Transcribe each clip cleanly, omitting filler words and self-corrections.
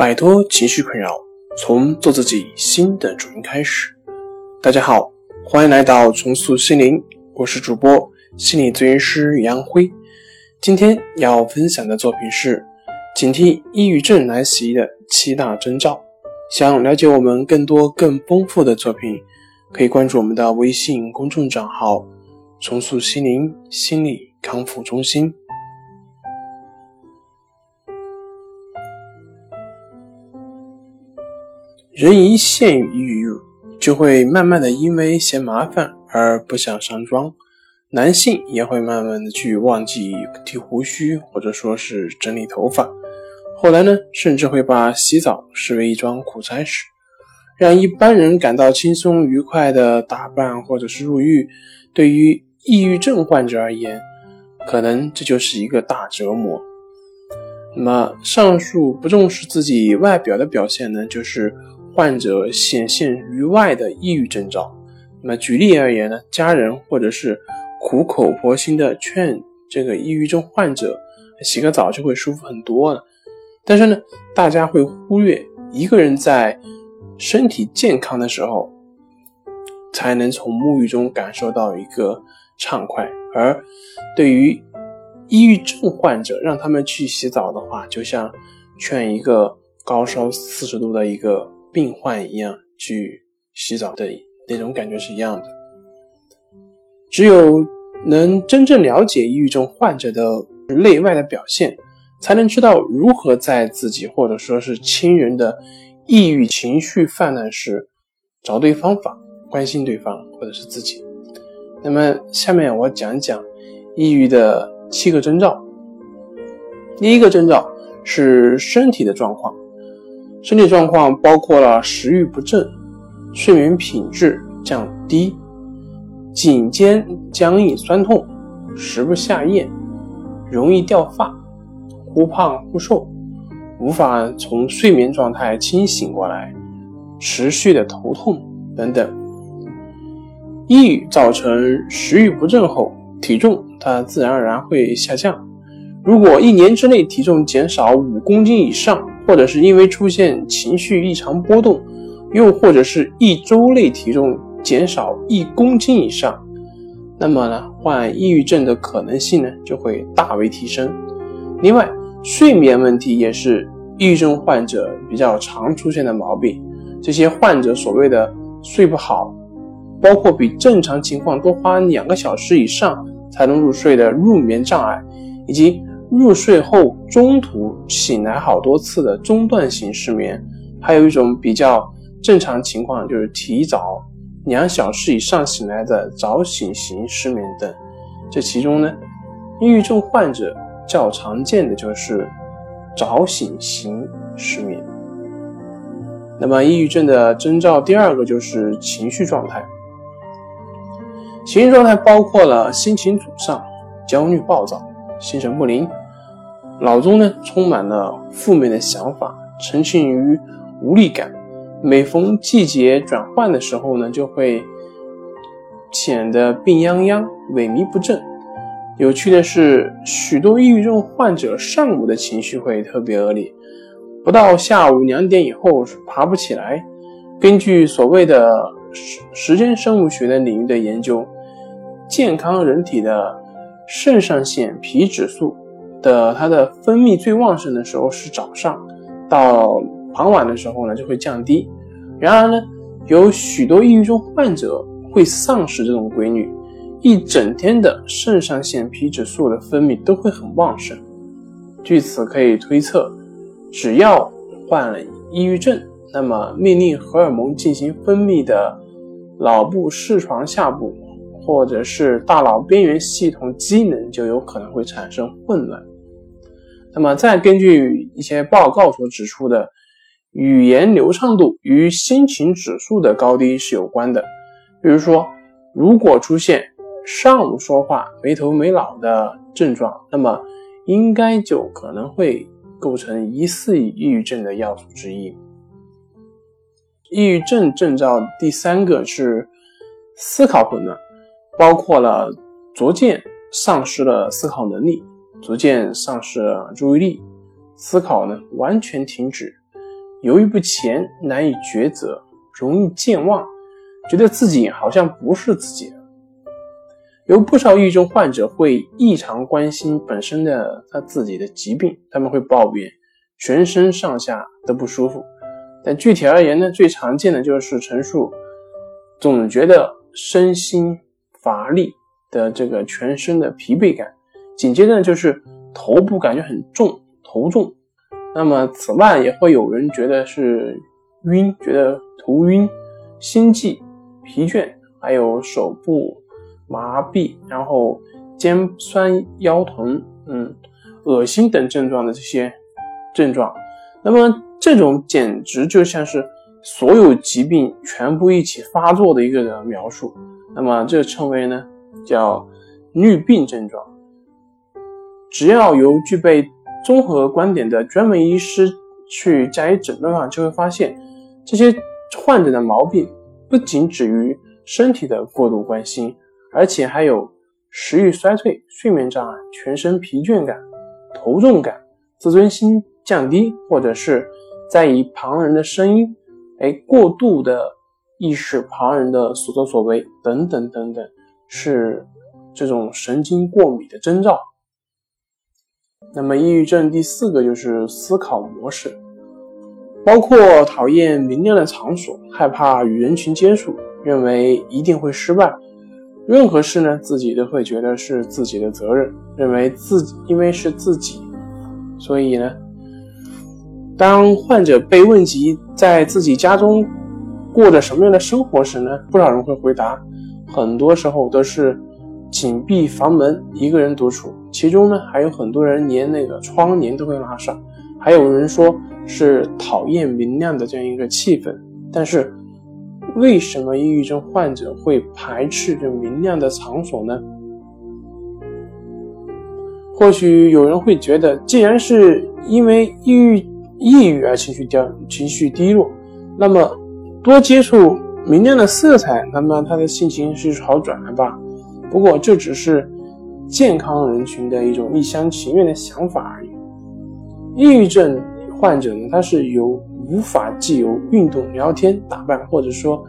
摆脱情绪困扰，从做自己新的主人开始。大家好，欢迎来到重塑心灵，我是主播心理咨询师杨辉。今天要分享的作品是警惕抑郁症来袭的7大征兆。想了解我们更多更丰富的作品，可以关注我们的微信公众账号重塑心灵心理康复中心。人一陷于抑郁，就会慢慢的因为嫌麻烦而不想上妆，男性也会慢慢的去忘记剃胡须，或者说是整理头发，后来呢，甚至会把洗澡视为一桩苦差事。让一般人感到轻松愉快的打扮或者是入浴，对于抑郁症患者而言，可能这就是一个大折磨。那么上述不重视自己外表的表现呢，就是患者显现于外的抑郁征兆。那么举例而言呢，家人或者是苦口婆心的劝这个抑郁症患者洗个澡就会舒服很多了，但是呢，大家会忽略一个人在身体健康的时候才能从沐浴中感受到一个畅快，而对于抑郁症患者，让他们去洗澡的话，就像劝一个高烧40度的一个病患一样去洗澡的那种感觉是一样的。只有能真正了解抑郁症患者的内外的表现，才能知道如何在自己或者说是亲人的抑郁情绪泛滥时找对方法，关心对方或者是自己。那么下面我讲讲抑郁的7个征兆。第一个征兆是身体的状况，身体状况包括了食欲不振、睡眠品质降低、颈肩僵硬酸痛、食不下咽、容易掉发、忽胖忽瘦、无法从睡眠状态清醒过来、持续的头痛等等。抑郁造成食欲不振后，体重它自然而然会下降。如果1年之内体重减少5公斤以上，或者是因为出现情绪异常波动，又或者是1周内体重减少1公斤以上，那么呢，患抑郁症的可能性呢就会大为提升。另外，睡眠问题也是抑郁症患者比较常出现的毛病。这些患者所谓的睡不好，包括比正常情况多花2个小时以上才能入睡的入眠障碍，以及入睡后中途醒来好多次的中断型失眠，还有一种比较正常情况就是提早2小时以上醒来的早醒型失眠等。这其中呢，抑郁症患者较常见的就是早醒型失眠。那么抑郁症的征兆第2个就是情绪状态。情绪状态包括了心情沮丧、焦虑暴躁、心神不宁，脑中呢充满了负面的想法，沉浸于无力感。每逢季节转换的时候呢，就会显得病殃殃、萎靡不振。有趣的是，许多抑郁症患者上午的情绪会特别恶劣，不到下午2点以后爬不起来。根据所谓的时间生物学的领域的研究，健康人体的肾上腺皮质素的它的分泌最旺盛的时候是早上，到傍晚的时候呢就会降低。然而呢，有许多抑郁症患者会丧失这种规律，一整天的肾上腺皮质素的分泌都会很旺盛。据此可以推测，只要患了抑郁症，那么命令荷尔蒙进行分泌的脑部视床下部或者是大脑边缘系统机能就有可能会产生混乱。那么再根据一些报告所指出的，语言流畅度与心情指数的高低是有关的。比如说，如果出现上午说话没头没脑的症状，那么应该就可能会构成疑似抑郁症的要素之一。抑郁症征兆第3个是思考混乱，包括了逐渐丧失了思考能力，逐渐丧失了注意力，思考呢完全停止，犹豫不前，难以抉择，容易健忘，觉得自己好像不是自己的。有不少抑郁症患者会异常关心本身的他自己的疾病，他们会抱怨全身上下都不舒服。但具体而言呢，最常见的就是陈述总觉得身心乏力的这个全身的疲惫感，紧接着就是头部感觉很重，头重。那么此外也会有人觉得是晕，觉得头晕、心悸、疲倦，还有手部麻痹，然后肩酸、腰疼、恶心等症状的这些症状。那么这种简直就像是所有疾病全部一起发作的一个的描述，那么这称为呢叫绿病症状。只要由具备综合观点的专门医师去加以诊断上，就会发现这些患者的毛病不仅止于身体的过度关心，而且还有食欲衰退、睡眠障碍、全身疲倦感、头重感、自尊心降低，或者是在以旁人的声音过度的意识旁人的所作所为等等等等，是这种神经过敏的征兆。那么抑郁症第四个就是思考模式，包括讨厌明亮的场所，害怕与人群接触，认为一定会失败，任何事呢自己都会觉得是自己的责任，认为自己因为是自己，所以呢当患者被问及在自己家中过着什么样的生活时呢，不少人会回答很多时候都是紧闭房门，一个人独处，其中呢还有很多人连那个窗帘都会拉上，还有人说是讨厌明亮的这样一个气氛。但是为什么抑郁症患者会排斥这明亮的场所呢？或许有人会觉得，既然是因为抑郁而情绪低落，那么多接触明亮的色彩，那么他的心情是好转了吧。不过这只是健康人群的一种一厢情愿的想法而已。抑郁症患者呢，他是由无法藉由运动、聊天、打扮或者说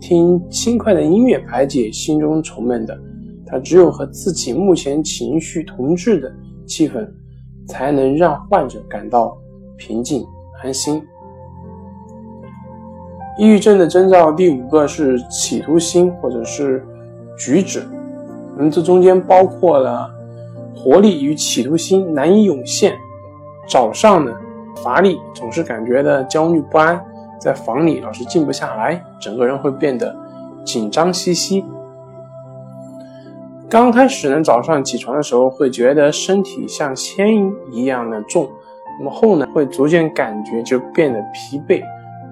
听轻快的音乐排解心中愁闷的，他只有和自己目前情绪同质的气氛才能让患者感到平静安心。抑郁症的征兆第五个是企图心或者是举止，这中间包括了活力与企图心难以涌现，早上呢乏力，总是感觉的焦虑不安，在房里老是静不下来，整个人会变得紧张兮兮。刚开始呢早上起床的时候会觉得身体像铅一样的重，那么后呢会逐渐感觉就变得疲惫，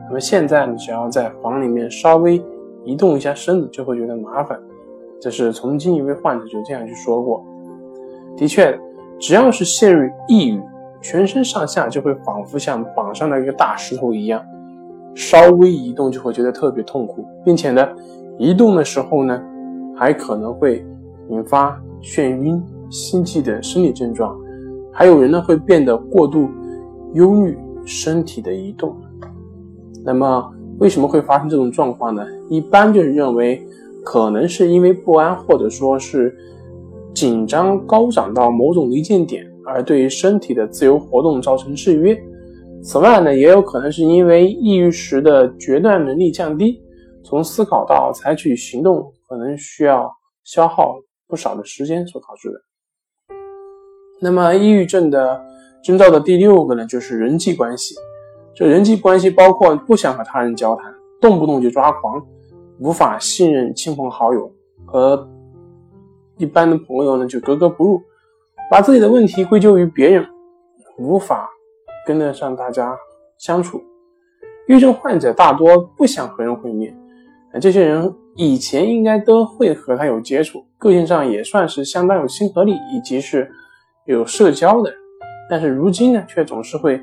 那么现在呢只要在房里面稍微移动一下身子就会觉得麻烦，这是曾经一位患者就这样去说过。的确，只要是陷入抑郁，全身上下就会仿佛像绑上了一个大石头一样，稍微移动就会觉得特别痛苦，并且呢移动的时候呢还可能会引发眩晕、心悸的生理症状，还有人呢会变得过度忧虑身体的移动。那么为什么会发生这种状况呢？一般就是认为可能是因为不安或者说是紧张高涨到某种临界点，而对于身体的自由活动造成制约。此外呢，也有可能是因为抑郁时的决断能力降低，从思考到采取行动可能需要消耗不少的时间所导致的。那么抑郁症的征兆的第六个呢就是人际关系，这人际关系包括不想和他人交谈，动不动就抓狂，无法信任亲朋好友，和一般的朋友呢就格格不入，把自己的问题归咎于别人，无法跟得上大家相处。抑郁症患者大多不想和人会面，这些人以前应该都会和他有接触，个性上也算是相当有亲和力以及是有社交的，但是如今呢却总是会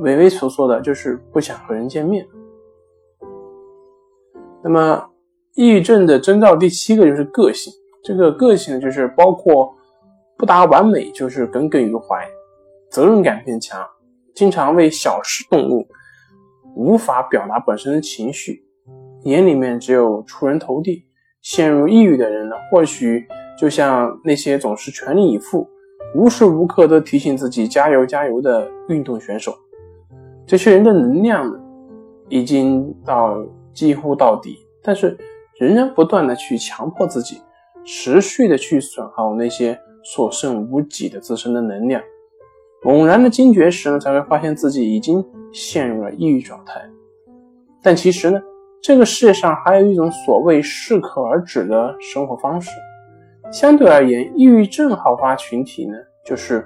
畏畏缩缩的，就是不想和人见面。那么抑郁症的征兆第七个就是个性，这个个性呢就是包括不达完美就是耿耿于怀，责任感变强，经常为小事动怒，无法表达本身的情绪，眼里面只有出人头地。陷入抑郁的人呢，或许就像那些总是全力以赴，无时无刻都提醒自己加油加油的运动选手。这些人的能量呢，已经到几乎到底，但是仍然不断的去强迫自己，持续的去损耗那些所剩无几的自身的能量。猛然的惊觉时呢，才会发现自己已经陷入了抑郁状态。但其实呢，这个世界上还有一种所谓适可而止的生活方式。相对而言，抑郁症好发群体呢，就是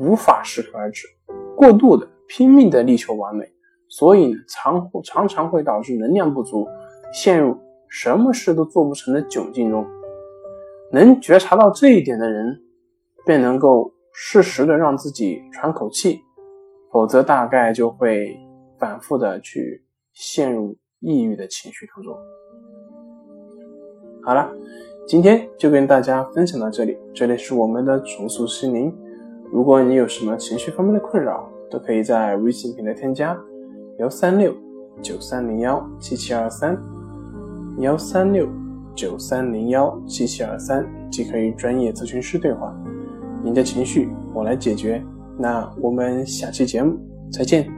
无法适可而止，过度的拼命的力求完美，所以呢，常常会导致能量不足，陷入什么事都做不成的窘境中。能觉察到这一点的人，便能够适时的让自己喘口气，否则大概就会反复的去陷入抑郁的情绪当中。好了，今天就跟大家分享到这里，这里是我们的重塑心灵。如果你有什么情绪方面的困扰，都可以在微信平台添加 136-9301-7723 136-9301-7723 即可与专业咨询师对话。您的情绪我来解决，那我们下期节目再见。